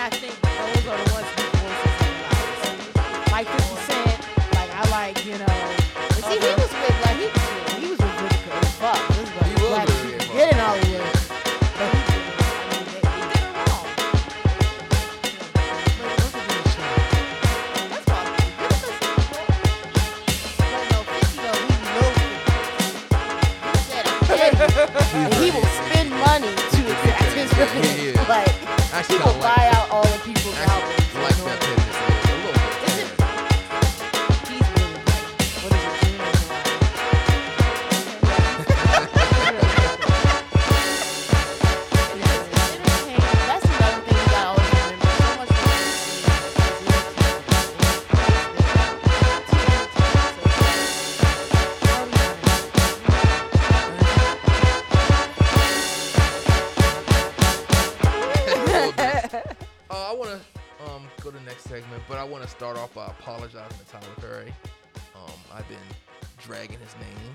I think those are the ones people listen to. Like this was said, like I like, you know. But see, he was with, like, he was with Whitaker as fuck. This is like, he was like, he did all the way. And he will spend money to attract his women. Like, he will buy out all the people's albums. I like that start off by apologizing to Tyler Perry. I've been dragging his name.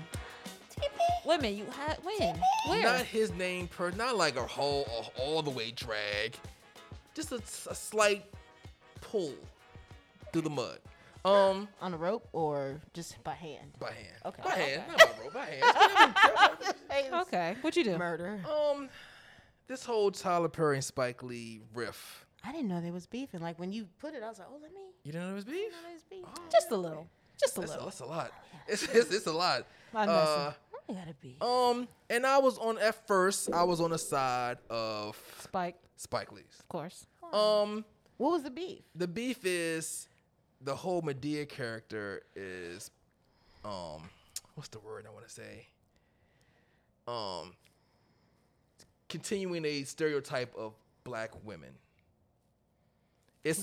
TV. Women, you had when? Where? Not his name per, not like a whole all the way drag. Just a slight pull through the mud. On a rope or just by hand? By hand. Okay. By hand. Okay. Not by rope. By hand. Okay. What'd you do? Murder. This whole Tyler Perry and Spike Lee riff. I didn't know there was beef, and like when you put it, I was like, "Oh, let me." You didn't know there was beef? Oh, just a little, just a little. That's a lot. Yeah. It's a lot. I gotta be. And I was on at first. I was on the side of Spike Lee's, of course. What was the beef? The beef is the whole Madea character is, what's the word I want to say? Continuing a stereotype of black women. It's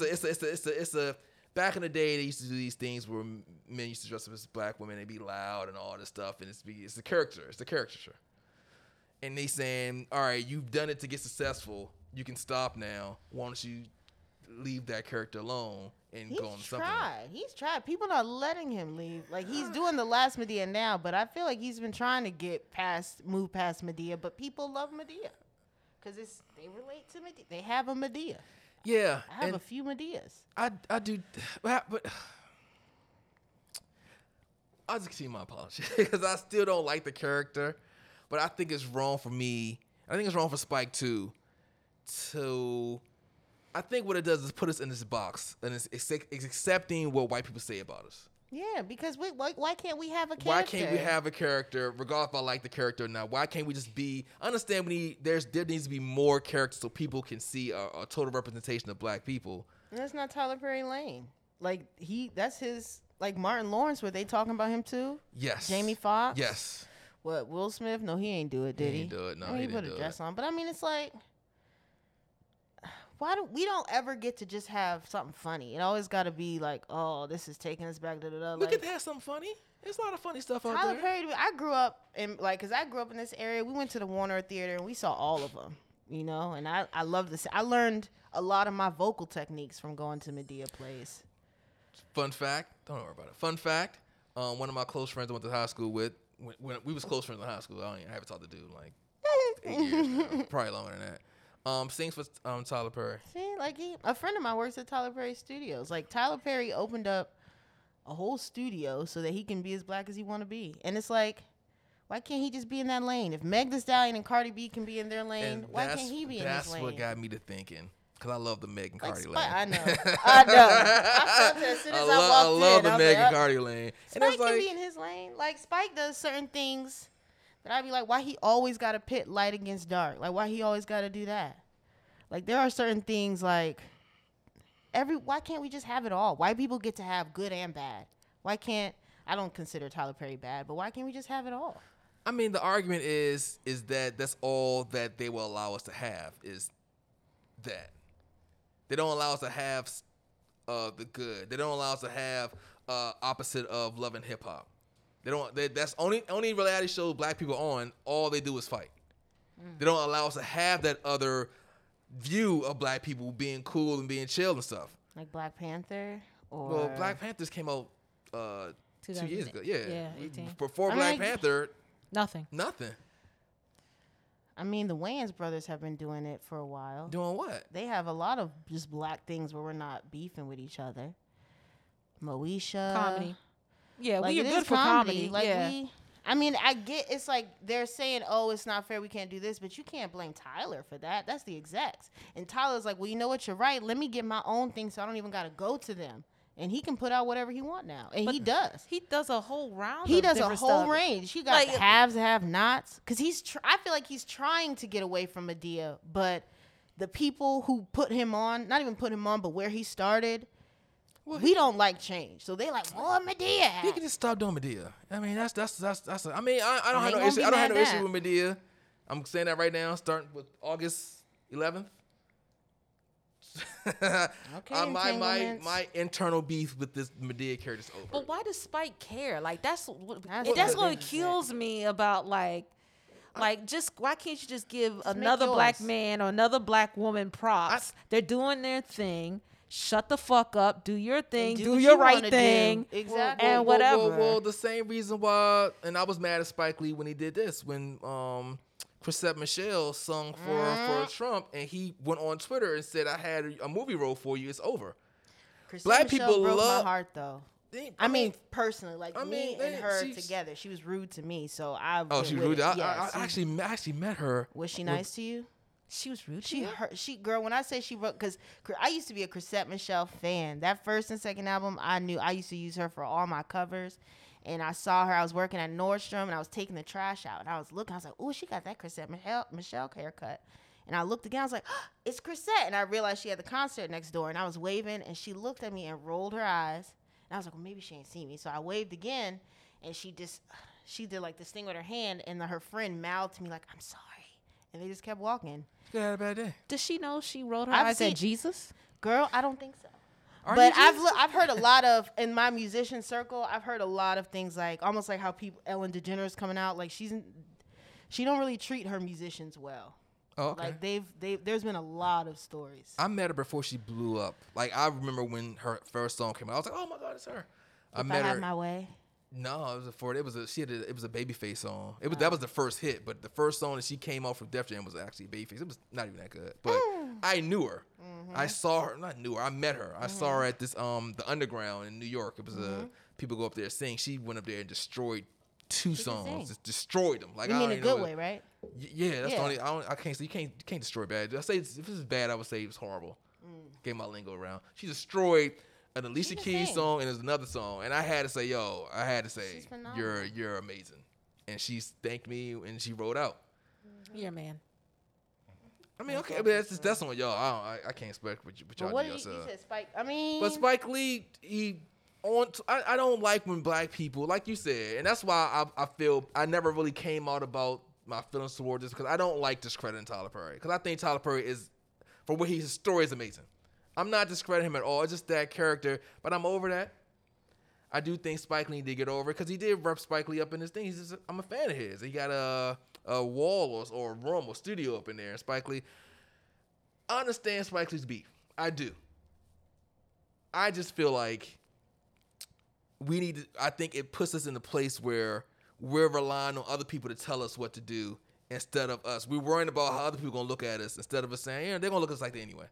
a back in the day they used to do these things where men used to dress up as black women and be loud and all this stuff, and it's the caricature. And they saying, all right, you've done it to get successful, you can stop now. Why don't you leave that character alone and go on something? He's tried. People not letting him leave. Like he's doing the last Madea now, but I feel like he's been trying to move past Madea, but people love Madea because they relate to Madea. They have a Madea. Yeah, I have a few Madeas. I do, but I'll just continue my apology because I still don't like the character, but I think it's wrong for me. I think it's wrong for Spike too. To, I think what it does is put us in this box, and it's accepting what white people say about us. Yeah, because why can't we have a character? Why can't we have a character, regardless if I like the character or not? Why can't we just be... I understand there needs to be more characters so people can see a total representation of black people. And that's not Tyler Perry Lane. Like, that's his... Like, Martin Lawrence, were they talking about him too? Yes. Jamie Foxx? Yes. What, Will Smith? No, he ain't do it, did he? He ain't do it, no, I mean, he didn't do it. He put a dress on. But, I mean, it's like... Why we don't ever get to just have something funny? It always got to be like, oh, this is taking us back. Da, da, da. We get to have something funny. There's a lot of funny stuff out there. Tyler Perry, I grew up in this area. We went to the Warner Theater and we saw all of them, you know. And I love this. I learned a lot of my vocal techniques from going to Madea plays. Fun fact. Don't worry about it. Fun fact. One of my close friends I went to high school with. When we was close friends in high school. I haven't talked to dude in like 8 years now, probably longer than that. Sings for Tyler Perry. See, like a friend of mine works at Tyler Perry Studios. Like Tyler Perry opened up a whole studio so that he can be as black as he want to be. And it's like, why can't he just be in that lane? If Meg Thee Stallion and Cardi B can be in their lane, why can't he be in his lane? That's what got me to thinking. Cause I love the Meg and Cardi lane. I know. I felt it as soon as I walked in. I love the Meg and Cardi lane. Spike and can be in his lane. Like Spike does certain things. But I'd be like, why he always got to pit light against dark? Like, why he always got to do that? Like, there are certain things like, why can't we just have it all? White people get to have good and bad. I don't consider Tyler Perry bad, but why can't we just have it all? I mean, the argument is that that's all that they will allow us to have is that. They don't allow us to have the good. They don't allow us to have opposite of Love and Hip Hop. They don't. That's only reality show black people on. All they do is fight. Mm. They don't allow us to have that other view of black people being cool and being chill and stuff. Like Black Panther? Or well, Black Panthers came out 2 years ago. Yeah. Yeah, 18. Before Black Panther. Nothing. I mean, the Wayans brothers have been doing it for a while. Doing what? They have a lot of just black things where we're not beefing with each other. Moesha. Comedy. Yeah, like, we are good for comedy. Like, yeah. I mean, I get it's like they're saying, oh, it's not fair, we can't do this, but you can't blame Tyler for that. That's the execs. And Tyler's like, well, you know what? You're right. Let me get my own thing so I don't even got to go to them. And he can put out whatever he wants now. And but he does. He does a whole round. He does a whole range. He got like, haves, have nots. Because he's I feel like he's trying to get away from Madea, but the people who put him on, not even put him on, but where he started, well, we don't like change. So they like, more Madea. He can just stop doing Madea. I mean, that's I mean, I don't have no issue with Madea. I'm saying that right now, starting with August 11th. Okay, my internal beef with this Madea character is over. But why does Spike care? Like that's what kills me about like just why can't you just give another black man or another black woman props? They're doing their thing. Shut the fuck up. Do your thing. Do your right thing. Do. Exactly. And whatever. Well, the same reason why, and I was mad at Spike Lee when he did this when Chrisette Michele sung for Trump, and he went on Twitter and said, "I had a movie role for you. It's over." Chrisette Black Michele people broke my heart, though. I mean, personally, like and her together, she was rude to me. So I she was rude. I actually met her. Was she nice to you? She was rude. Girl. When I say she wrote, because I used to be a Chrisette Michele fan. That first and second album, I knew I used to use her for all my covers. And I saw her. I was working at Nordstrom, and I was taking the trash out. And I was looking. I was like, "Oh, she got that Chrisette Michele haircut." And I looked again. I was like, oh, "It's Chrisette." And I realized she had the concert next door. And I was waving, and she looked at me and rolled her eyes. And I was like, "Well, maybe she ain't seen me." So I waved again, and she did like this thing with her hand, and her friend mouthed to me like, "I'm sorry," and they just kept walking. She had a bad day. Does she know she rolled her eyes at Jesus? Girl, I don't think so. But I've heard a lot of, in my musician circle, I've heard a lot of things like, almost like how people, Ellen DeGeneres coming out, like she don't really treat her musicians well. Oh, okay. Like there's been a lot of stories. I met her before she blew up. Like I remember when her first song came out, I was like, oh my God, it's her. I met her. My way. No, it was before. It was a Babyface song. That was the first hit, but the first song that she came off from Def Jam was actually Babyface. It was not even that good, but I knew her. Mm-hmm. I saw her. Not knew her. I met her. I saw her at this the Underground in New York. It was people go up there sing. She went up there and destroyed two songs. Just destroyed them. Like you mean a good way, right? Yeah, that's the only. I can't. You can't destroy bad. I say if it's bad, I would say it was horrible. Gave my lingo around. She destroyed an Alicia Keys song and there's another song, and I had to say you're amazing, and she thanked me and she wrote out. You're a man. I mean, okay, but that's on y'all. I can't expect what y'all do. You said Spike. I mean, but Spike Lee, I don't like when black people, like you said, and that's why I feel I never really came out about my feelings towards this because I don't like discrediting Tyler Perry because I think Tyler Perry is, for what his story is amazing. I'm not discrediting him at all. It's just that character. But I'm over that. I do think Spike Lee did get over it because he did rep Spike Lee up in his thing. He's just, I'm a fan of his. He got a wall or a room or studio up in there. And Spike Lee, I understand Spike Lee's beef. I do. I just feel like I think it puts us in a place where we're relying on other people to tell us what to do instead of us. We're worrying about how other people are going to look at us instead of us saying, yeah, they're going to look at us like that anyway.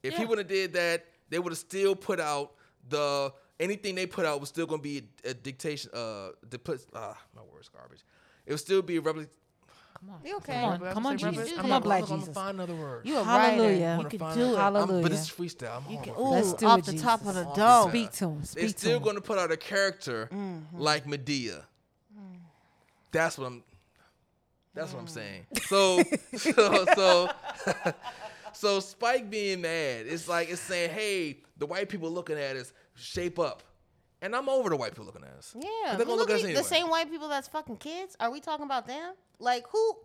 If he would have did that, they would have still put out anything they put out was still going to be a dictation. My words, garbage. It would still be a replication. Come on, you okay? Come on, Jesus! Come on, Black Jesus! Find another word. You a hallelujah! You can do it. Hallelujah! But it's freestyle. Let's do off it, the Jesus. Top of the dome. Speak to him. They're still going to put out a character like Madea. That's what I'm saying. So Spike being mad, it's like it's saying, "Hey, the white people looking at us, shape up," and I'm over the white people looking at us. Yeah, they're gonna look at us anyway. The same white people that's fucking kids. Are we talking about them? Like who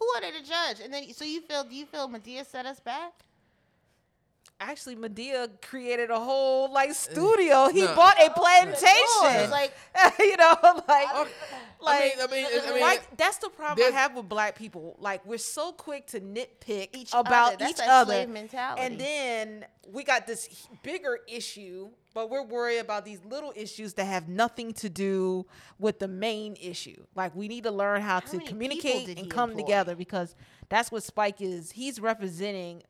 are they to judge? And then so you feel? Do you feel Madea set us back? Actually, Madea created a whole like studio. He bought a plantation. Oh, like, you know, I mean, that's the problem I have with black people. Like, we're so quick to nitpick about each other. Slave mentality. And then we got this bigger issue, but we're worried about these little issues that have nothing to do with the main issue. Like, we need to learn how to communicate and come together, because that's what Spike is. He's representing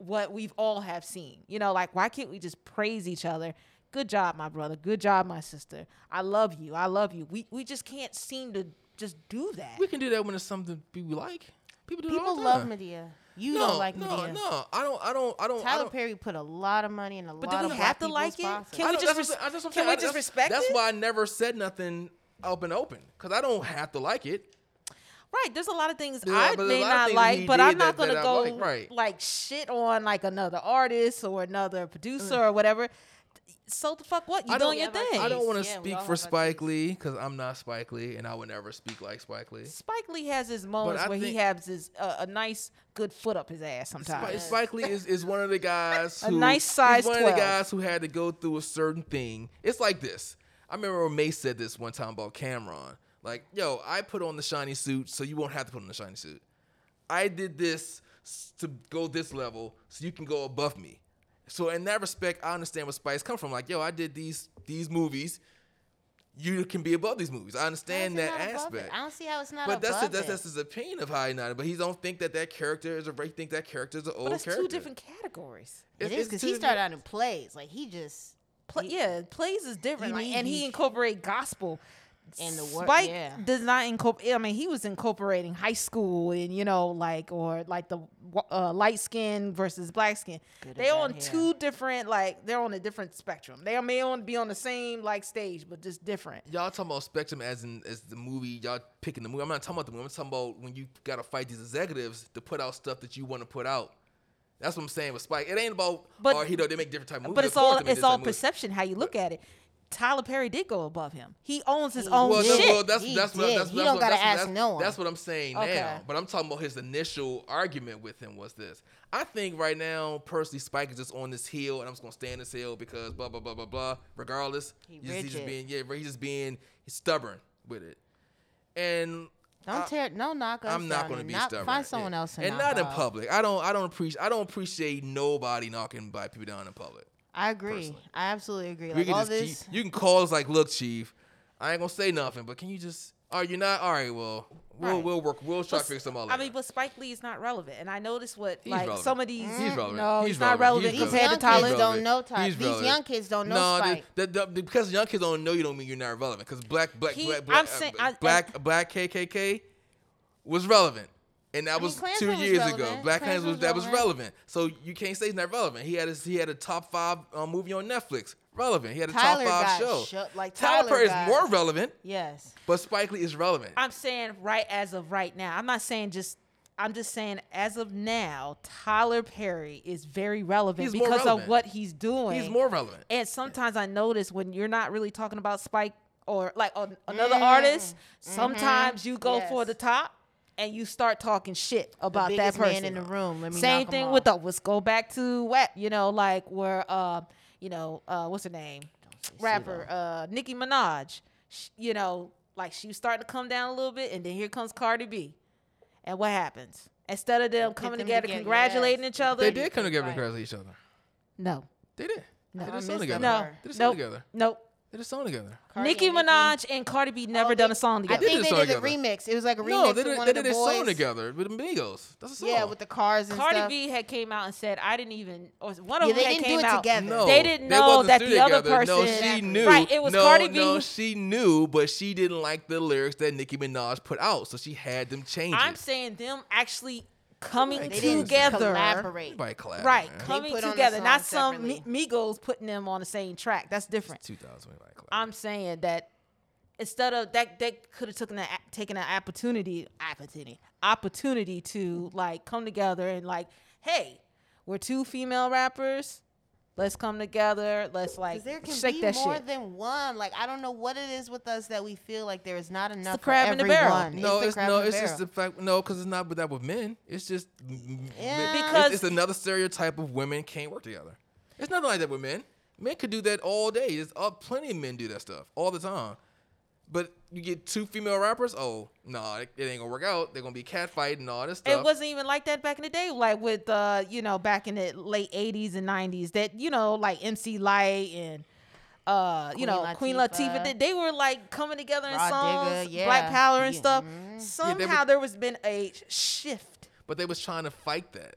what we've all have seen, you know, like, why can't we just praise each other? Good job, my brother. Good job, my sister. I love you. I love you. We just can't seem to just do that. We can do that when it's something we like. People do. People love Madea. You don't like Madea. No, I don't. Tyler Perry put a lot of money and a lot of black people sponsors. But do we have to like it? Can we just respect it? That's why I never said nothing open, because I don't have to like it. Right, there's a lot of things I may not like, but I'm not going to go like shit on like another artist or another producer or whatever. So the fuck what? You're doing your thing. I don't want to speak for Spike Lee, because I'm not Spike Lee and I would never speak like Spike Lee. Spike Lee has his moments where he has his a nice good foot up his ass sometimes. Spike Lee is one of the guys who, a nice size 12. He's one of the guys who had to go through a certain thing. It's like this. I remember when Mace said this one time about Cameron. Like, yo, I put on the shiny suit, so you won't have to put on the shiny suit. I did this to go this level, so you can go above me. So in that respect, I understand where Spice come from. Like, yo, I did these movies. You can be above these movies. I understand that aspect. I don't see how it's not above it. But that's his opinion of how he's not. But he don't think that character is a right. Think that character is an old character. But it's two different categories. It is, because he started out in plays. Like, he just plays is different. Like, and he incorporate gospel. And the work, Spike does not incorporate. I mean, he was incorporating high school and, you know, like, or like the light skin versus black skin. They're on two different, like, they're on a different spectrum. They may only be on the same like stage, but just different. Y'all talking about spectrum as the movie. Y'all picking the movie. I'm not talking about the movie. I'm talking about when you got to fight these executives to put out stuff that you want to put out. That's what I'm saying with Spike. It ain't about, they make different type of movies. But it's all perception, how you look at it. Tyler Perry did go above him. He owns his own shit. Well, that's what I'm saying now. But I'm talking about his initial argument with him was this. I think right now, personally, Spike is just on this hill, and I'm just gonna stay on this hill because blah blah blah blah blah. Regardless, he's just being stubborn with it. And I'm not going to be stubborn. Find someone else, and not in public. I don't appreciate nobody knocking black people down in public. I agree. Personally. I absolutely agree. Like, all this, you can call us like, look, Chief, I ain't gonna say nothing, but can you just? Are you not? All right. Well, we'll work. We'll try to figure something out. But Spike Lee is not relevant, and I noticed some of these. He's relevant. No, he's not relevant compared to Tyler. Don't know Tyler. These young kids don't know Spike. Because young kids don't know you don't mean you're not relevant. Because black KKK was relevant. And that was 2 years ago. Black Klansman was relevant. So you can't say he's not relevant. He had a top 5 movie on Netflix. Relevant. He had a top 5 show. Tyler Perry is more relevant. Yes. But Spike Lee is relevant. I'm saying as of right now. I'm not saying just. I'm just saying as of now, Tyler Perry is very relevant of what he's doing. He's more relevant. And sometimes I notice when you're not really talking about Spike or like another artist, sometimes you go for the top. And you start talking shit about that person. Man in the room. Same thing with let's go back to WAP. You know, like where, what's her name? Rapper Nicki Minaj. You know, like she was starting to come down a little bit, and then here comes Cardi B. And what happens? Instead of them coming together, congratulating each other, they did come together and congratulate each other. No, they did. No, they did a song together. They did a song together. Nicki Minaj and Cardi B never done a song together. I think they did a remix. It was like a remix with one of the boys. No, they did a song together with Amigos. That's a song. Yeah, with the cars and stuff. Cardi B had came out and said, I didn't even, or one of them had came out. They didn't do it together. No, they didn't know that the other person. No, she knew. Right, it was Cardi B. No, she knew, but she didn't like the lyrics that Nicki Minaj put out, so she had them change it. I'm saying them actually coming together, collaborate. Right, coming together, not some Migos putting them on the same track. That's different. 2000. I'm saying that instead of that, they could have taken an opportunity to like come together and like, hey, we're two female rappers. Let's come together. Let's like there can shake be that more shit. Than one. Like I don't know what it is with us that we feel like there is not enough. It's the crab in the barrel. No, it's no, it's just the fact. No, because it's not that with men. It's just because it's another stereotype of women can't work together. It's nothing like that with men. Men could do that all day. There's plenty of men do that stuff all the time. But you get two female rappers, oh, nah, it ain't gonna work out. They're gonna be catfighting and all this stuff. It wasn't even like that back in the day, like with, back in the late 80s and 90s, that, like MC Lyte and, Queen Latifah, they were like coming together in Rod songs, Digger, yeah. Black Power and stuff. Mm-hmm. Somehow there was been a shift. But they was trying to fight that.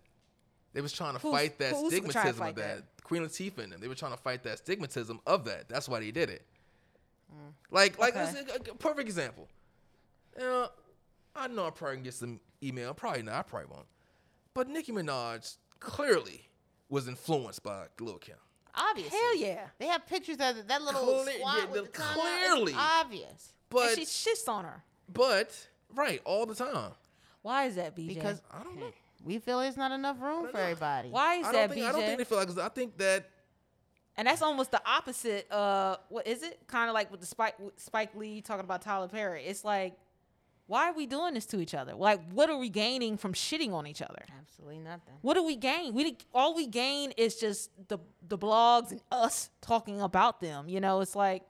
They was trying to fight that stigmatism of that. Queen Latifah and them, they were trying to fight that stigmatism of that. That's why they did it. Like a perfect example. I know I probably can get some email. Probably not. I probably won't. But Nicki Minaj clearly was influenced by Lil' Kim. Obviously. Hell yeah. They have pictures of that little squad with the clearly. It's obvious. But and she shits on her. But right all the time. Why is that, BJ? Because I don't know. We feel there's not enough room for everybody. Why is that, BJ? I don't think they feel like. Cause I think that. And that's almost the opposite of, what is it? Kind of like with the Spike Lee talking about Tyler Perry. It's like, why are we doing this to each other? Like, what are we gaining from shitting on each other? Absolutely nothing. What do we gain? All we gain is just the blogs and us talking about them. It's like,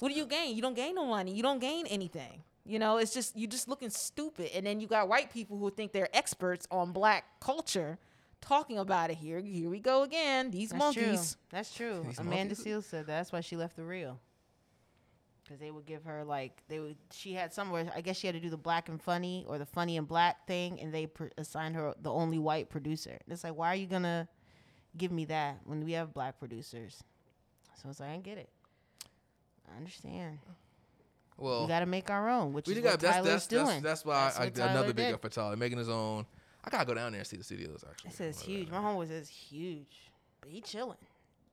what do you gain? You don't gain no money. You don't gain anything. It's just, you're just looking stupid. And then you got white people who think they're experts on black culture. Talking about it here we go again. These monkeys. That's true. These Amanda Seale said that's why she left The Real. Because they would give her she had somewhere. I guess she had to do the black and funny or the funny and black thing, and they assigned her the only white producer. And it's like, why are you gonna give me that when we have black producers? So it's like, I get it. I understand. Well, we got to make our own, which is what Tyler's doing. That's why another big up for Tyler, making his own. I gotta go down there and see the studios. Actually, it says huge. My homeboy says huge, but he chilling.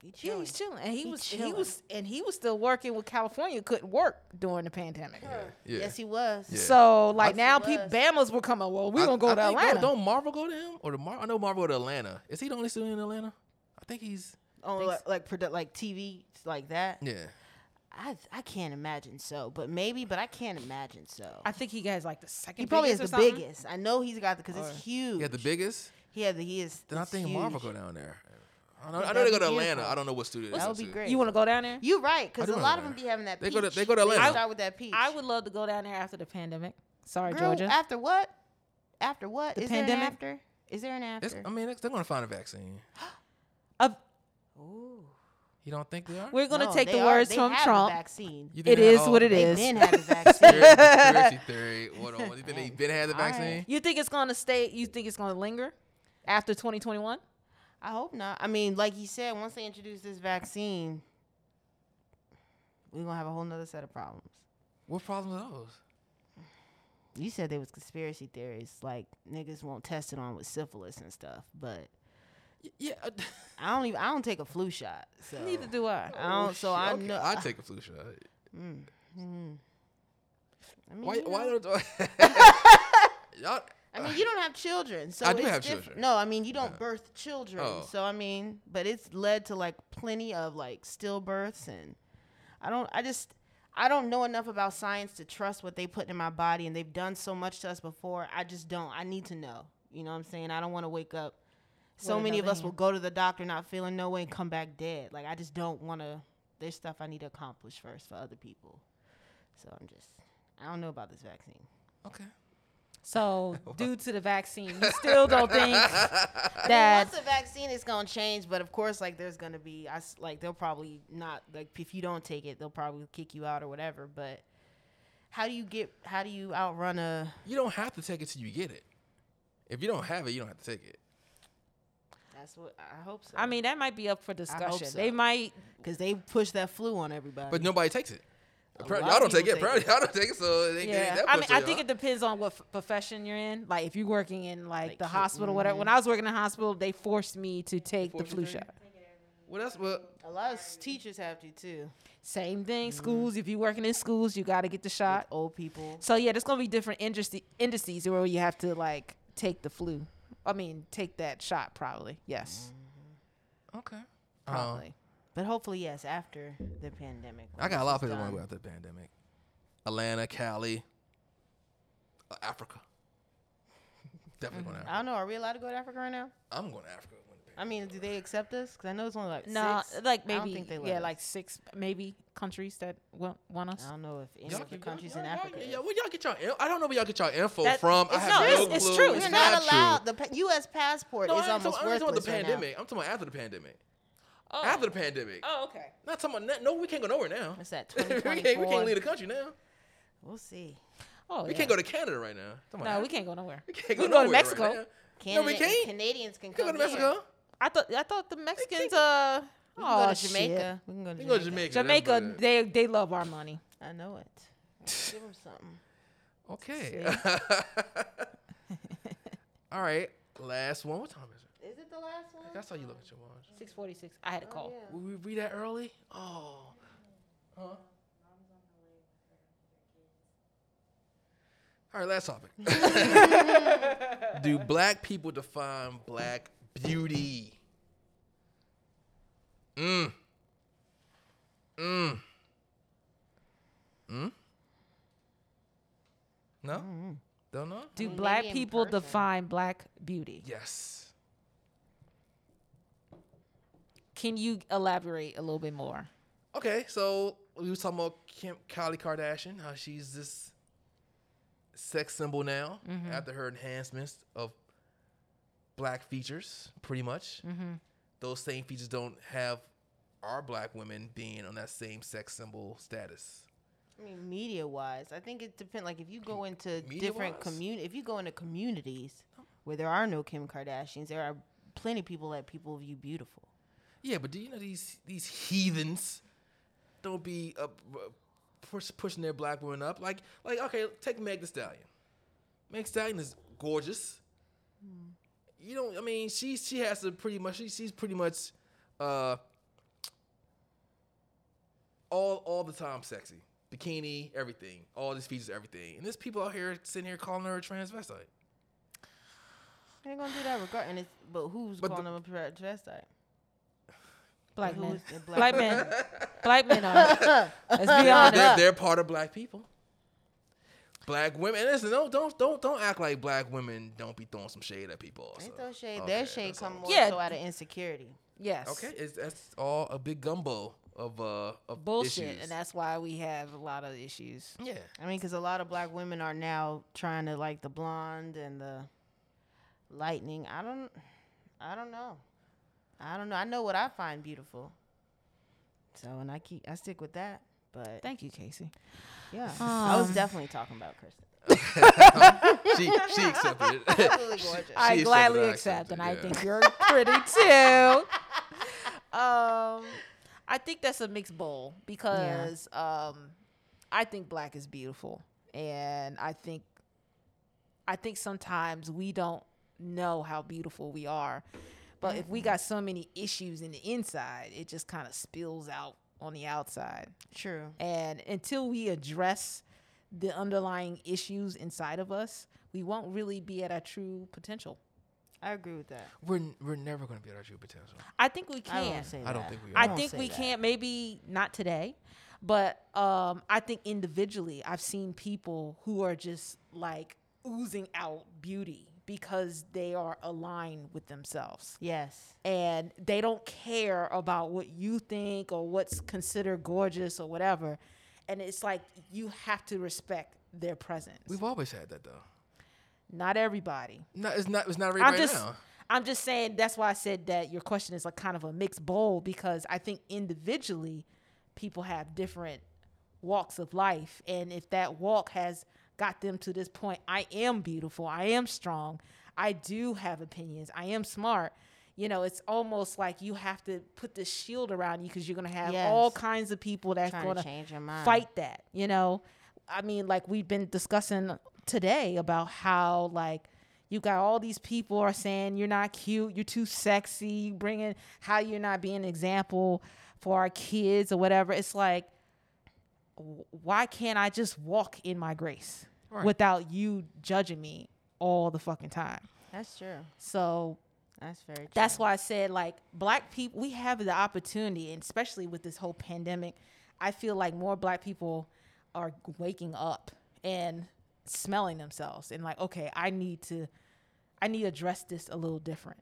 Yeah, he's chilling, and he was still working with California. Couldn't work during the pandemic. Yeah. Yeah. Yes, he was. Yeah. So like now, Bama's were coming. Well, we're gonna go to Atlanta. Don't Marvel go to him or I know Marvel go to Atlanta. Is he the only studio in Atlanta? I think he's like TV like that. Yeah. I can't imagine so, but I can't imagine so. I think he has like the second. He probably has the biggest. I know he's got because it's huge. Yeah, the biggest. Yeah, he is. Then I think huge. Marvel go down there. I know they go to Atlanta. I don't know what studio. That would be great. You want to go down there? You're right, because a lot of them be having that. They go to Atlanta. Start with that peach. I would love to go down there after the pandemic. Sorry, girl, Georgia. After what? After what? The pandemic. There an after? Is there an after? They're going to find a vaccine. Ooh. You don't think they are? We're going to take the words from Trump. It is what it is. They've been had the vaccine. Conspiracy theory. Hold on. You think they've been had the vaccine? Right. You think it's going to stay? You think it's going to linger after 2021? I hope not. Like he said, once they introduce this vaccine, we're going to have a whole nother set of problems. What problems are those? You said there was conspiracy theories. Like, niggas won't test it on with syphilis and stuff, but... Yeah, I don't take a flu shot. So. Neither do I. I know. I take a flu shot. Mm-hmm. Why don't you don't have children, so I do have children. No, you don't birth children. Oh. So but it's led to like plenty of like stillbirths, and I don't know enough about science to trust what they put in my body, and they've done so much to us before. I just don't. I need to know. You know what I'm saying? I don't want to wake up. So many of us will go to the doctor not feeling no way and come back dead. Like, I just don't want to. There's stuff I need to accomplish first for other people. So I don't know about this vaccine. Okay. So due to the vaccine, you still don't think that. Once the vaccine is going to change, but of course, like, there's going to be, they'll probably not, like, if you don't take it, they'll probably kick you out or whatever. But how do you outrun a. You don't have to take it till you get it. If you don't have it, you don't have to take it. That's what I hope so. That might be up for discussion. So. They might because they push that flu on everybody, but nobody takes it. Y'all don't take it. Probably y'all don't take it. So they ain't that much. I think it depends on what profession you're in. Like if you're working in like the hospital, whatever. When I was working in the hospital, they forced me to take the flu shot. Well, that's what a lot of teachers have to too. Same thing. Mm-hmm. Schools. If you're working in schools, you got to get the shot. With old people. So yeah, there's gonna be different indices where you have to like take the flu. Take that shot probably. Yes. Okay. Probably. But hopefully, yes, after the pandemic. I got a lot of people going after the pandemic. Atlanta, Cali, Africa. Definitely going to Africa. I don't know. Are we allowed to go to Africa right now? I'm going to Africa. I mean, do they accept us? Because I know it's only like six. Like maybe, I don't think they let us. Like six maybe countries that want us. I don't know if any y'all of the countries in Africa. Yeah, where y'all get y'all? I don't know where y'all get y'all info from. I have no clue. It's true. It's not allowed. The U.S. passport is almost worthless. I'm talking about the pandemic. I'm talking about after the pandemic. Oh. After the pandemic. Oh, okay. Not talking about no. We can't go nowhere now. What's that? 2024. we can't leave the country now. We'll see. Oh, we can't go to Canada right now. No, we can't go nowhere. We can't go to Mexico. No, we can't. Canadians can go to Mexico. I thought the Mexicans we can go to Jamaica. Shit. We can go to Jamaica. They love our money. I know it. Give them something. Okay. All right. Last one. What time is it? Is it the last one? I saw you look at your watch. 6:46. I had a call. Yeah. Will we that early? Oh. Huh? All right. Last topic. Do black people define black beauty? No? Don't know? Do black people define black beauty? Yes. Can you elaborate a little bit more? Okay, so we were talking about Kylie Kardashian, how she's this sex symbol now after her enhancements of black features, pretty much. Mm-hmm. Those same features don't have our black women being on that same sex symbol status. I mean, media-wise, I think it depends. Like, if you go into different communities, if you go into communities where there are no Kim Kardashians, there are plenty of people that people view beautiful. Yeah, but do you know these heathens don't be pushing their black women up? Like okay, take Meg Thee Stallion. Meg Thee Stallion is gorgeous. You don't. I mean, she has to pretty much. She's pretty much all the time sexy, bikini, everything, all these features, everything. And there's people out here sitting here calling her a transvestite. They're gonna do that regardless. But who's calling them a transvestite? Black men. Black men. Black men are. Let's be honest. They're part of black people. Black women, and listen, don't act like black women don't be throwing some shade at people. They throw shade. Okay, their shade comes more so out of insecurity. Yes. Okay, that's all a big gumbo of bullshit, issues. And that's why we have a lot of issues. Yeah. I mean, because a lot of black women are now trying to like the blonde and the lightning. I don't know. I know what I find beautiful. So, and I stick with that. But thank you, Casey. Yeah, I was definitely talking about Kristen. She accepted it. Absolutely gorgeous. I gladly accept, and yeah. I think you're pretty too. I think that's a mixed bowl because I think black is beautiful, and I think sometimes we don't know how beautiful we are, but if we got so many issues in the inside, it just kind of spills out on the outside. True. And until we address the underlying issues inside of us, we won't really be at our true potential. I agree with that. We're never going to be at our true potential. I think we can. I don't think we can. Maybe not today, but I think individually I've seen people who are just like oozing out beauty because they are aligned with themselves. Yes. And they don't care about what you think or what's considered gorgeous or whatever. And it's like you have to respect their presence. We've always had that, though. Not everybody. No, it's not everybody now. I'm just saying that's why I said that your question is like kind of a mixed bowl, because I think individually people have different walks of life. And if that walk has got them to this point, I am beautiful, I am strong, I do have opinions, I am smart. You know, it's almost like you have to put this shield around you because you're going to have all kinds of people that's going to fight that, you know. I mean, like we've been discussing today about how, like, you got all these people are saying you're not cute, you're too sexy, you bringing how you're not being an example for our kids or whatever. It's like, why can't I just walk in my grace without you judging me all the fucking time? That's true. So That's very true. That's why I said, like, black people, we have the opportunity, and especially with this whole pandemic, I feel like more black people are waking up and smelling themselves and like, okay, I need to address this a little different,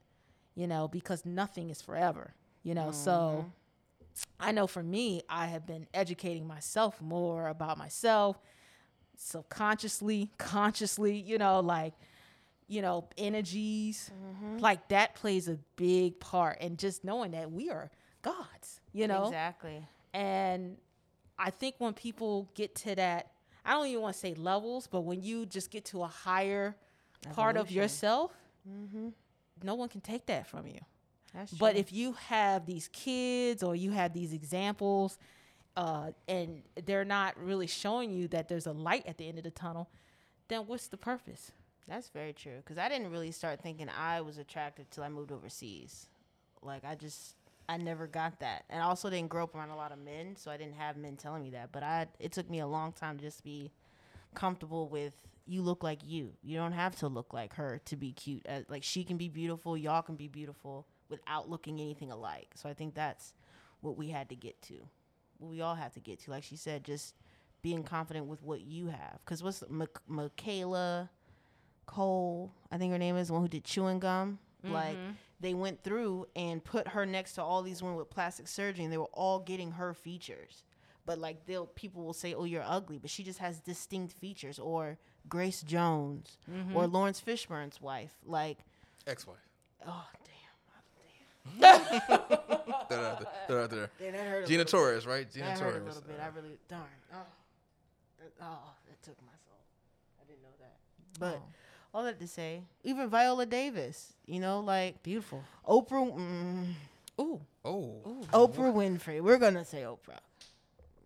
you know, because nothing is forever, you know. Mm-hmm. So I know for me, I have been educating myself more about myself subconsciously, consciously, you know, like, you know, energies, mm-hmm. like that plays a big part. And just knowing that we are gods, you know. Exactly. And I think when people get to that, I don't even want to say levels, but when you just get to a higher part of yourself, mm-hmm. no one can take that from you. That's true. But if you have these kids or you have these examples, and they're not really showing you that there's a light at the end of the tunnel, then what's the purpose? That's very true. Because I didn't really start thinking I was attractive till I moved overseas. Like, I never got that. And I also didn't grow up around a lot of men, so I didn't have men telling me that. But it took me a long time to just be comfortable with, you look like you. You don't have to look like her to be cute. Like, she can be beautiful. Y'all can be beautiful without looking anything alike. So I think that's what we had to get to. What we all have to get to. Like she said, just being confident with what you have. Because what's Michaela Cole, I think her name is, the one who did Chewing Gum. Mm-hmm. Like, they went through and put her next to all these women with plastic surgery, and they were all getting her features. But, like, people will say, oh, you're ugly, but she just has distinct features. Or Grace Jones, mm-hmm. or Lawrence Fishburne's wife. Like, ex-wife. Oh, damn. Damn. Gina Torres, right? Gina Torres. Hurt a little bit. I really, darn. Oh, that took my soul. I didn't know that. But all that to say, even Viola Davis, you know, like, beautiful. Oprah. Ooh. Oh. Oprah Winfrey. We're going to say Oprah.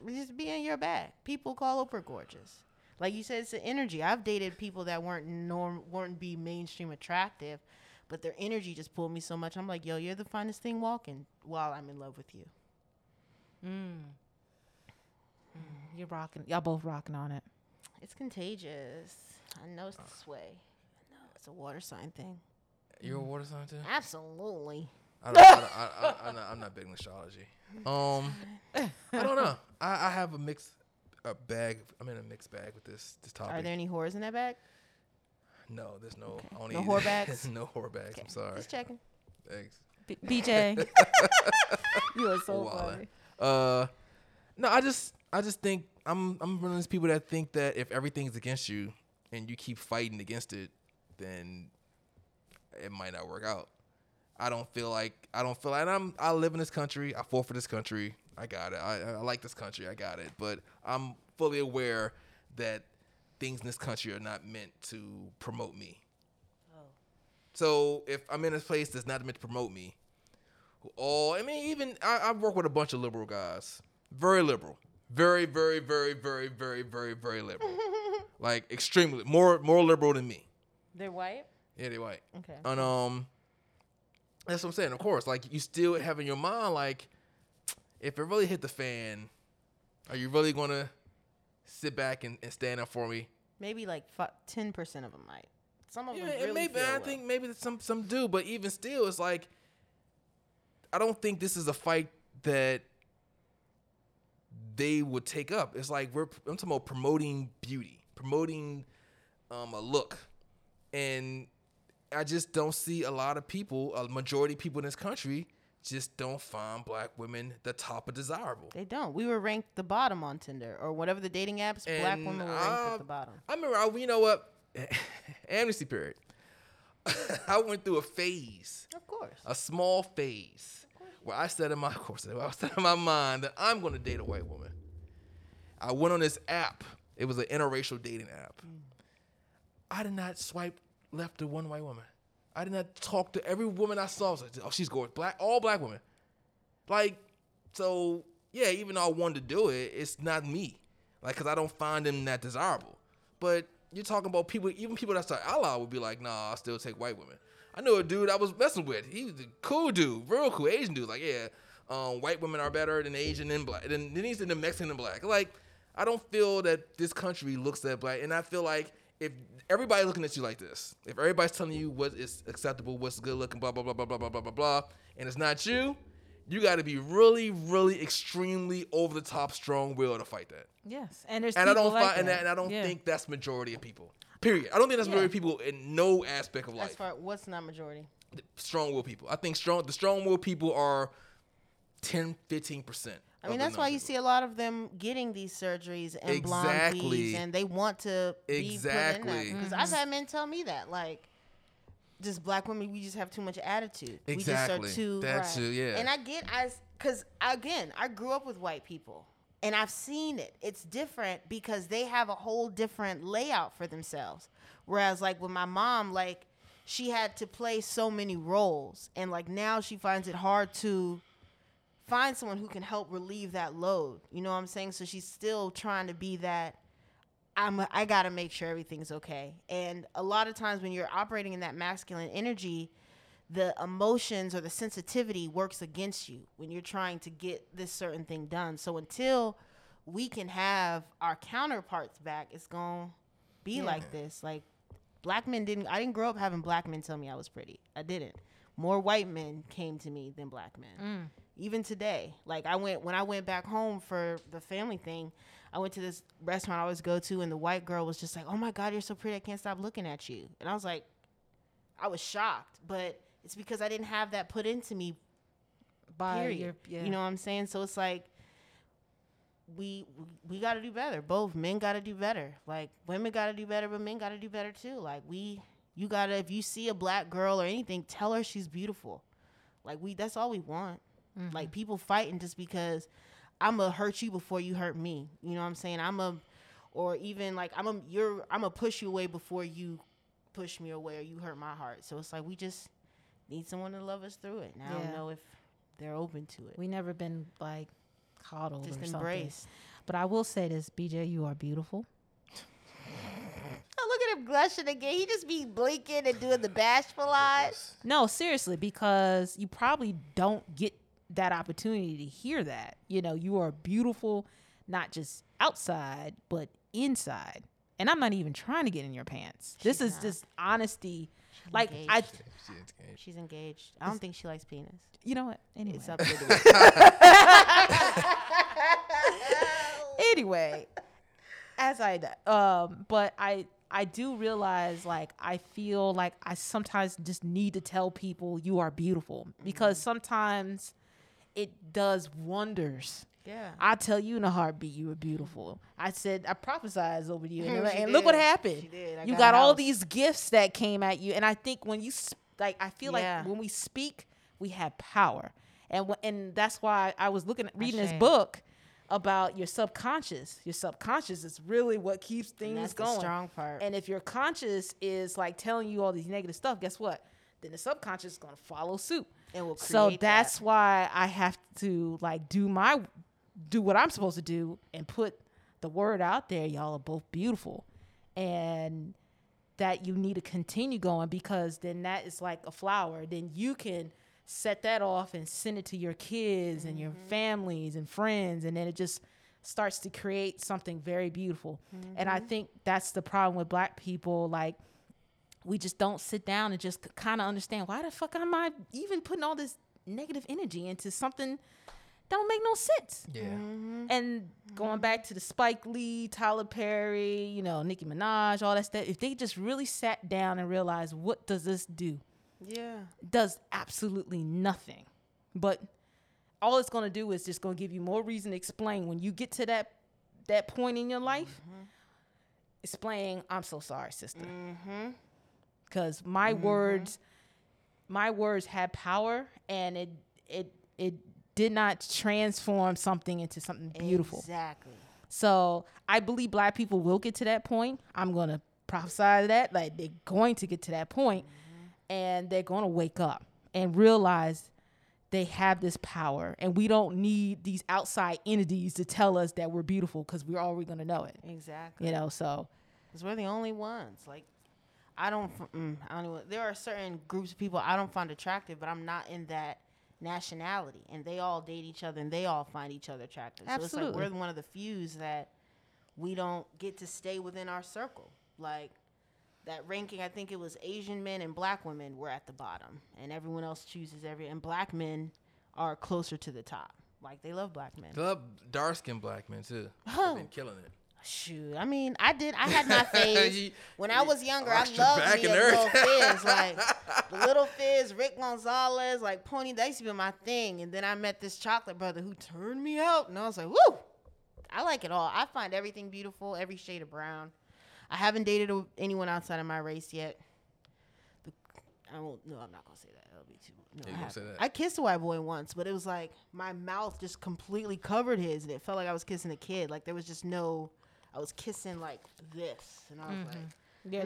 Just be in your bag. People call Oprah gorgeous. Like you said, it's the energy. I've dated people that weren't mainstream attractive, but their energy just pulled me so much. I'm like, yo, you're the finest thing walking while I'm in love with you. You're rocking. Y'all both rocking on it. It's contagious. I know it's this way. I know it's a water sign thing. You're a water sign too? Absolutely. I'm not big in astrology. I don't know. I have a mixed bag. I'm in a mixed bag with this topic. Are there any whores in that bag? No, there's no. Okay. No whore bags? No whore bags. Okay. I'm sorry. Just checking. Thanks. BJ. You are so funny. No, I just think I'm one of those people that think that if everything's against you and you keep fighting against it, then it might not work out. I don't feel like I live in this country. I fought for this country. I got it. I like this country. I got it. But I'm fully aware that things in this country are not meant to promote me. Oh. So if I'm in a place that's not meant to promote me, I work with a bunch of liberal guys. Very liberal. Very, very, very, very, very, very, very liberal. Like, extremely. More liberal than me. They're white? Yeah, they're white. Okay. And, that's what I'm saying. Of course, like, you still have in your mind, like, if it really hit the fan, are you really going to sit back and stand up for me? Maybe like 10% of them might. Some of them really maybe, I think maybe some do. But even still, it's like, I don't think this is a fight that they would take up. It's like I'm talking about promoting beauty, promoting a look. And I just don't see a lot of people, a majority of people in this country, just don't find black women the top of desirable. They don't. We were ranked the bottom on Tinder or whatever the dating apps. And black women were ranked at the bottom. I remember, you know what? Amnesty period. I went through a phase. Of course. A small phase where I said in my mind that I'm going to date a white woman. I went on this app. It was an interracial dating app. Mm. I did not swipe left to one white woman. I did not talk to every woman I saw. I was like, oh, she's gorgeous. All black women. Like, so, yeah, even though I wanted to do it, it's not me. Like, because I don't find them that desirable. But you're talking about people, even people that's an ally would be like, nah, I'll still take white women. I knew a dude I was messing with. He was a cool dude, real cool Asian dude. Like, yeah, white women are better than Asian and black. Then he's in the Mexican and black. Like, I don't feel that this country looks that black. And I feel like if everybody's looking at you like this, if everybody's telling you what is acceptable, what's good looking, blah, blah, blah, blah, blah, blah, blah, blah, blah, and it's not you, you got to be really, really extremely over the top strong will to fight that. Yes. And there's I don't think that's majority of people. Period. I don't think that's majority of people in no aspect of life. As far as what's not majority? Strong will people. I think strong will people are 10, 15%. I mean, that's why you see a lot of them getting these surgeries and blondies, and they want to be put in that. Because I've had men tell me that, like, just black women, we just have too much attitude. Exactly. We just are too. That's right. Yeah. And I grew up with white people, and I've seen it. It's different because they have a whole different layout for themselves. Whereas, like, with my mom, like, she had to play so many roles, and like now she finds it hard to find someone who can help relieve that load. You know what I'm saying? So she's still trying to be that, I got to make sure everything's okay. And a lot of times when you're operating in that masculine energy, the emotions or the sensitivity works against you when you're trying to get this certain thing done. So until we can have our counterparts back, it's going to be like this. Like, black men I didn't grow up having black men tell me I was pretty. I didn't. More white men came to me than black men. Mm. Even today, like when I went back home for the family thing, I went to this restaurant I always go to, and the white girl was just like, "Oh my God, you're so pretty! I can't stop looking at you." And I was like, I was shocked, but it's because I didn't have that put into me. You know what I'm saying? So it's like we got to do better. Both men got to do better. Like, women got to do better, but men got to do better too. Like, if you see a black girl or anything, tell her she's beautiful. Like, that's all we want. Mm-hmm. Like, people fighting just because I'm going to hurt you before you hurt me. You know what I'm saying? I'm going to push you away before you push me away or you hurt my heart. So it's like, we just need someone to love us through it. And I don't know if they're open to it. We never been like coddled just or embraced. Something. But I will say this, BJ, you are beautiful. Oh, look at him glushing again. He just be blinking and doing the bashful eyes. No, seriously, because you probably don't get that opportunity to hear that. You know, you are beautiful, not just outside but inside. And I'm not even trying to get in your pants. She's this is not. Just honesty. She's like engaged. She's engaged. I don't think she likes penis. You know what? Anyway, it's up to you. Anyway, as I but I do realize, like, I feel like I sometimes just need to tell people you are beautiful, because sometimes it does wonders. Yeah. I tell you in a heartbeat, you were beautiful. I prophesied over you. And look what happened. She did. You got all these gifts that came at you. And I think when you, like when we speak, we have power. And that's why I was reading this book about your subconscious. Your subconscious is really what keeps things going. That's the strong part. And if your conscious is like telling you all these negative stuff, guess what? Then the subconscious is going to follow suit. So that's why I have to like do what I'm supposed to do and put the word out there. Y'all are both beautiful, and that you need to continue going, because then that is like a flower. Then you can set that off and send it to your kids and your families and friends, and then it just starts to create something very beautiful. Mm-hmm. And I think that's the problem with black people, like. We just don't sit down and just kind of understand, why the fuck am I even putting all this negative energy into something that don't make no sense? Yeah. Mm-hmm. And going back to the Spike Lee, Tyler Perry, you know, Nicki Minaj, all that stuff, if they just really sat down and realized, what does this do? Yeah. Does absolutely nothing. But all it's going to do is just going to give you more reason to explain when you get to that point in your life. Mm-hmm. Explain, I'm so sorry, sister. Mm-hmm. Because my words had power, and it did not transform something into something beautiful. Exactly. So I believe black people will get to that point. I'm going to prophesy that. Like, they're going to get to that point, and they're going to wake up and realize they have this power, and we don't need these outside entities to tell us that we're beautiful, because we're already going to know it. Exactly. You know, so. Because we're the only ones, like. I don't know. There are certain groups of people I don't find attractive, but I'm not in that nationality, and they all date each other and they all find each other attractive. Absolutely. So it's like we're one of the few that we don't get to stay within our circle. Like, that ranking, I think it was Asian men and black women were at the bottom, and everyone else chooses every. And black men are closer to the top. Like, they love black men. They love dark-skinned black men, too. Oh. They've been killing it. Shoot, I mean, I had my phase. When I was younger, I loved me a Little Fizz. Like, the Little Fizz, Rick Gonzalez, like, Pony, that used to be my thing. And then I met this chocolate brother who turned me out. And I was like, woo, I like it all. I find everything beautiful, every shade of brown. I haven't dated anyone outside of my race yet. I'm not going to say that. That'll be too much. No, I kissed a white boy once, but it was like my mouth just completely covered his, and it felt like I was kissing a kid. Like, there was just no... I was kissing like this, and I was like, yeah,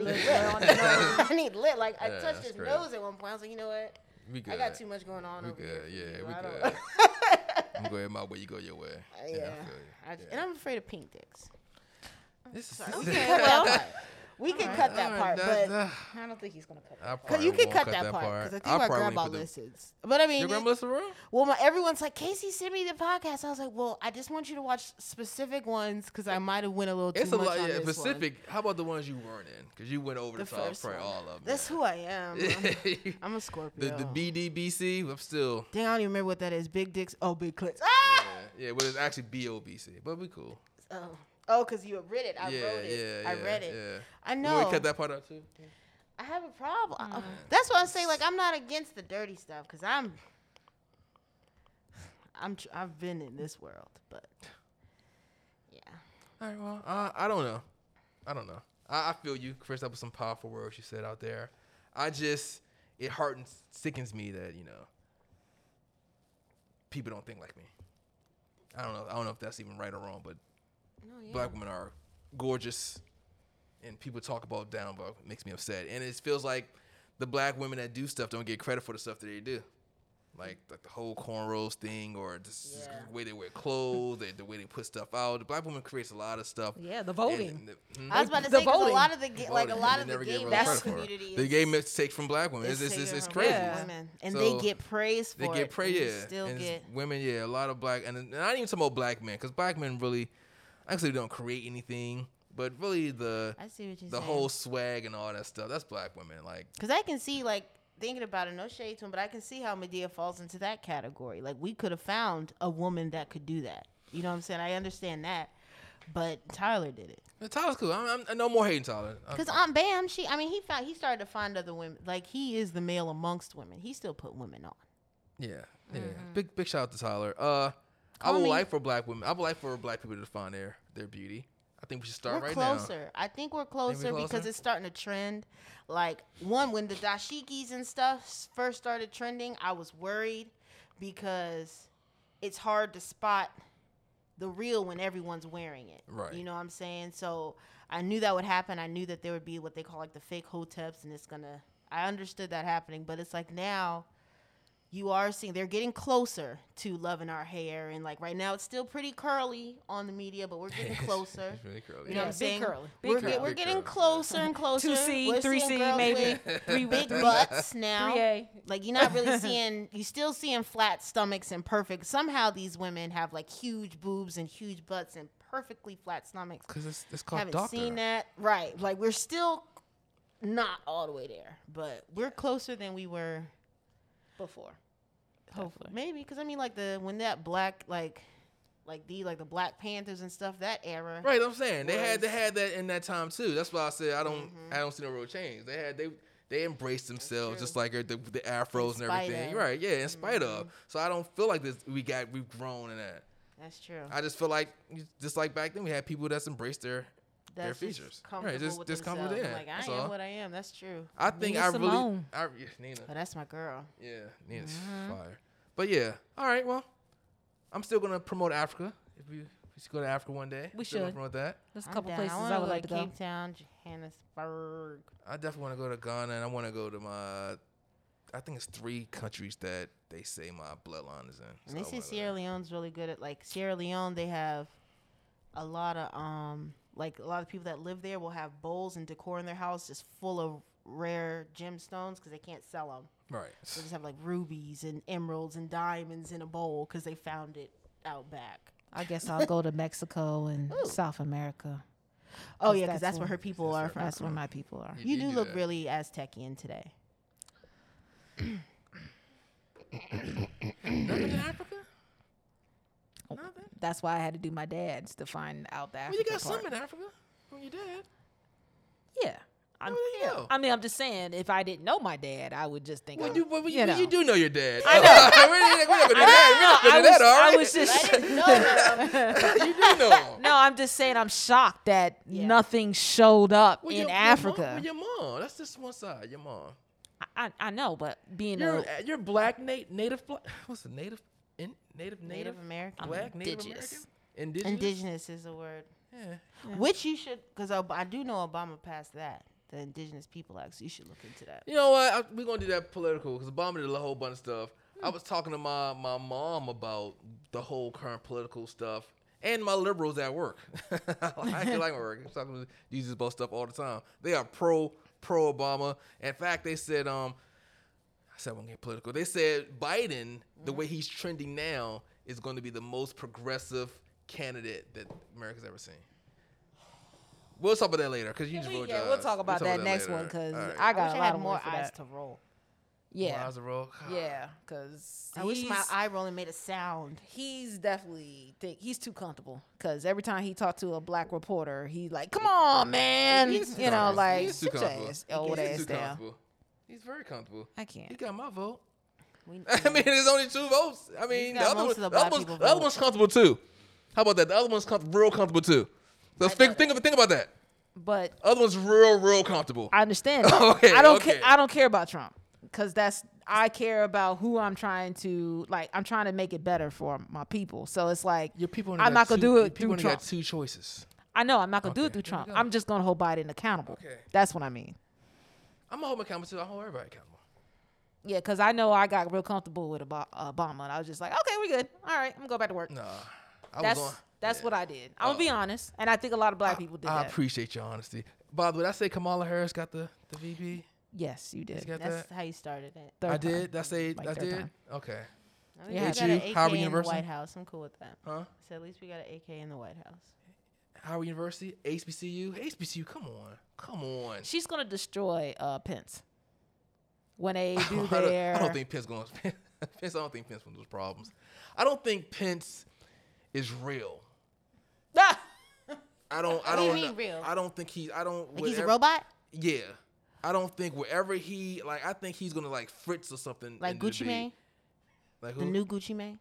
I need lit. Like, I touched his nose at one point. I was like, you know what? We good. I got too much going on over here. Yeah, we good. I'm going my way, you go your way. Yeah. And I'm afraid of pink dicks. We can cut that part, but I don't think he's going to cut that part. You can cut that part, because I think my grandma listens. But I mean, your grandma listens real? Well, everyone's like, Casey, send me the podcast. I was like, well, I just want you to watch specific ones, because I might have went a little too much on this one. Specific. How about the ones you weren't in? Because you went over the top, probably all of them. That's who I am. I'm a Scorpio. The BDBC, I'm still. Dang, I don't even remember what that is. Big dicks. Oh, big clits. Ah! Yeah, but it's actually BOBC. But we cool. Oh, because you read it. I wrote it. I read it. Yeah. I know. Will we cut that part out, too? I have a problem. Mm. That's why I say, like, I'm not against the dirty stuff, because I've been in this world, but, yeah. All right, well, I don't know. I feel you. Chris, that was some powerful words you said out there. It heartens, sickens me that, you know, people don't think like me. I don't know if that's even right or wrong, but. No, yeah. Black women are gorgeous, and people talk about down, but it makes me upset. And it feels like the black women that do stuff don't get credit for the stuff that they do, like the whole cornrows thing, or just the way they wear clothes, the way they put stuff out. The black woman creates a lot of stuff. Yeah, the voting. I was about to say, because a lot of the gay masculinity community, the gay myths take from black women. It's crazy. Yeah. And so they get praise for it. They get praise. Yeah, still and get women. Yeah, a lot of black, and I didn't even talk about black men, because black men really. Actually, we don't create anything, but really the whole swag and all that stuff, that's black women. Like, because I can see, like, thinking about it, no shade to him, but I can see how Medea falls into that category. Like, we could have found a woman that could do that. You know what I'm saying? I understand that, but Tyler did it. Yeah, Tyler's cool. I'm no more hating Tyler. Because Aunt Bam, he started to find other women. Like, he is the male amongst women. He still put women on. Yeah. Mm-hmm. Big shout out to Tyler. I would like for black people to define their beauty. I think we should start right now. I think we're closer because it's starting to trend. Like, one, when the dashikis and stuff first started trending, I was worried because it's hard to spot the real when everyone's wearing it. Right. You know what I'm saying? So I knew that would happen. I knew that there would be what they call, like, the fake hoteps, and I understood that happening, but it's like now. You are seeing they're getting closer to loving our hair, and like right now it's still pretty curly on the media, but we're getting closer. It's really curly. You know what I'm saying? We're getting closer and closer. 2C, 3C, maybe 3 big butts now. 3A. Like, you're not really seeing. You're still seeing flat stomachs and perfect. Somehow these women have like huge boobs and huge butts and perfectly flat stomachs. Because it's called haven't doctor. Seen that right? Like, we're still not all the way there, but we're closer than we were. Before, hopefully, maybe, because I mean, like when that black, like the Black Panthers and stuff, that era. Right, I'm saying they had that in that time too. That's why I said I don't see no real change. They embraced themselves just like the afros and everything. Of. Right, yeah, in spite of. So I don't feel like this. We've grown in that. That's true. I just feel like just like back then we had people that's embraced their features. Comfortable right, just comfortable with like, I am what I am. That's true. I think Nina Simone. Nina. But that's my girl. Yeah, Nina's fire. But yeah, all right. Well, I'm still gonna promote Africa. If we should go to Africa one day, we should promote that. There's a couple places I would like to go. Cape Town, Johannesburg. I definitely want to go to Ghana, and I want to go to I think it's 3 countries that they say my bloodline is in. And they say Sierra Leone's really good at like Sierra Leone. They have a lot of like a lot of people that live there will have bowls and decor in their house just full of rare gemstones because they can't sell them. Right. They just have like rubies and emeralds and diamonds in a bowl because they found it out back. I guess I'll go to Mexico and South America. Oh yeah, because that's where her people are from. That's where my people are. You do look really Aztecian today. Nothing in Africa? Nothing. That's why I had to do my dad's to find out that. Well, you got some in Africa when you did. Yeah. I mean, I'm just saying, if I didn't know my dad, I would just think. You do know your dad. I know. I was just. You do know him. No, I'm just saying, I'm shocked that nothing showed up in Africa. Your mom. That's just one side. Your mom. I know, but you're black, native. What's the native? Native American. Black Native American. Indigenous is a word. Yeah. Which you should, because I do know Obama passed that. The Indigenous People Act, so you should look into that. You know what? We're going to do that political, because Obama did a whole bunch of stuff. I was talking to my mom about the whole current political stuff and my liberals at work. I actually like my work. I'm talking to Jesus about stuff all the time. They are pro Obama. In fact, they said, I won't get political. They said Biden, the way he's trending now, is going to be the most progressive candidate that America's ever seen. We'll talk about that later, because you just rolled your eyes. We'll talk about that next one, because I got a lot more eyes to roll. Yeah. More eyes to roll? God. Yeah, because I wish my eye rolling made a sound. He's definitely he's too comfortable, because every time he talked to a black reporter, he's like, come on, man. He's too comfortable. He's too comfortable. He's very comfortable. I can't. He got my vote. I mean, there's only two votes. I mean, the other one's comfortable, too. How about that? The other one's real comfortable, too. So think about that. But other one's real comfortable. I understand. Okay, I don't care about Trump, because I care about who I'm trying to I'm trying to make it better for my people. So it's like your people. I'm not gonna do it through Trump. You got two choices. I know I'm not gonna do it through Trump. I'm just gonna hold Biden accountable. Okay. That's what I mean. I'm gonna hold him accountable too. I hold everybody accountable. Yeah, because I know I got real comfortable with Obama, and I was just like, okay, we're good. All right, I'm gonna go back to work. Nah. That's what I did. I'm going to be honest. And I think a lot of black people did that. I appreciate your honesty. Bob, did I say Kamala Harris got the VP? Yes, you did. That's how you started it. I did? I did? Okay. I mean, we got an AK Howard in the White House. I'm cool with that. Huh? So at least we got an AK in the White House. Howard University? HBCU? Come on. She's going to destroy Pence. When they do their... I don't think Pence will do problems. I don't think Pence... is real. He's a robot? Yeah. I don't think wherever he I think he's gonna Fritz or something. Like Gucci Mane? Like who? The new Gucci Mane?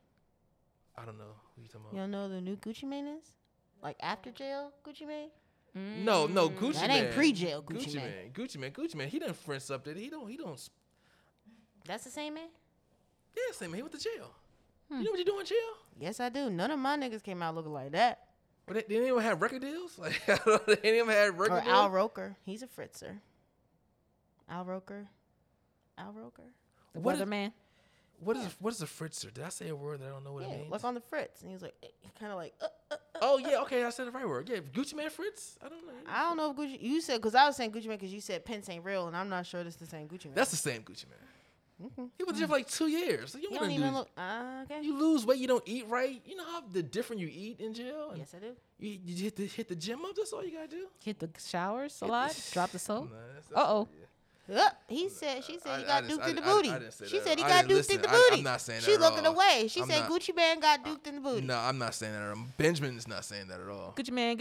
I don't know. Who you talking about? You don't know who the new Gucci Mane is? Like after jail Gucci Mane? Mm. No, Gucci Mane. That ain't pre-jail Gucci Mane. Gucci Mane. He didn't Fritz up there. He don't That's the same man? Yeah, same man. He went to jail. You know what you doing, chill? Yes, I do. None of my niggas came out looking like that. But they didn't even have record deals? Or Al Roker. He's a Fritzer. Al Roker. The weatherman. What is a Fritzer? Did I say a word that I don't know what it means? Look on the Fritz. And he was oh, yeah, okay, I said the right word. Yeah, Gucci Mane Fritz? I don't know. I don't know if Gucci... You said... Because I was saying Gucci Mane because you said Pence ain't real, and I'm not sure this is the same Gucci Mane. That's the same Gucci Mane. Mm-hmm. He was there for 2 years. So you don't even look. Okay. You lose weight. You don't eat right. You know how different you eat in jail. Yes, I do. You hit the gym up. That's all you gotta do. Hit the showers a lot. Drop the soap. Nah, She said he got duked in the booty. She said he got duked in the booty. I'm not saying that. She looking away. She said Gucci Mane got duked in the booty. No, I'm not saying that at all. Benjamin is not saying that at all. Gucci Mane.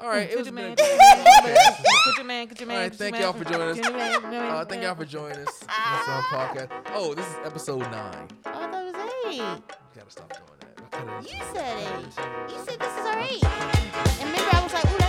All right, it was Gucci Mane. Gucci Mane. All right, thank y'all for joining us. Thank y'all for joining us on podcast. Oh, this is episode 9. Oh, I thought it was 8. You gotta stop doing that. You said 8. You said this is our 8. And maybe I was like, ooh.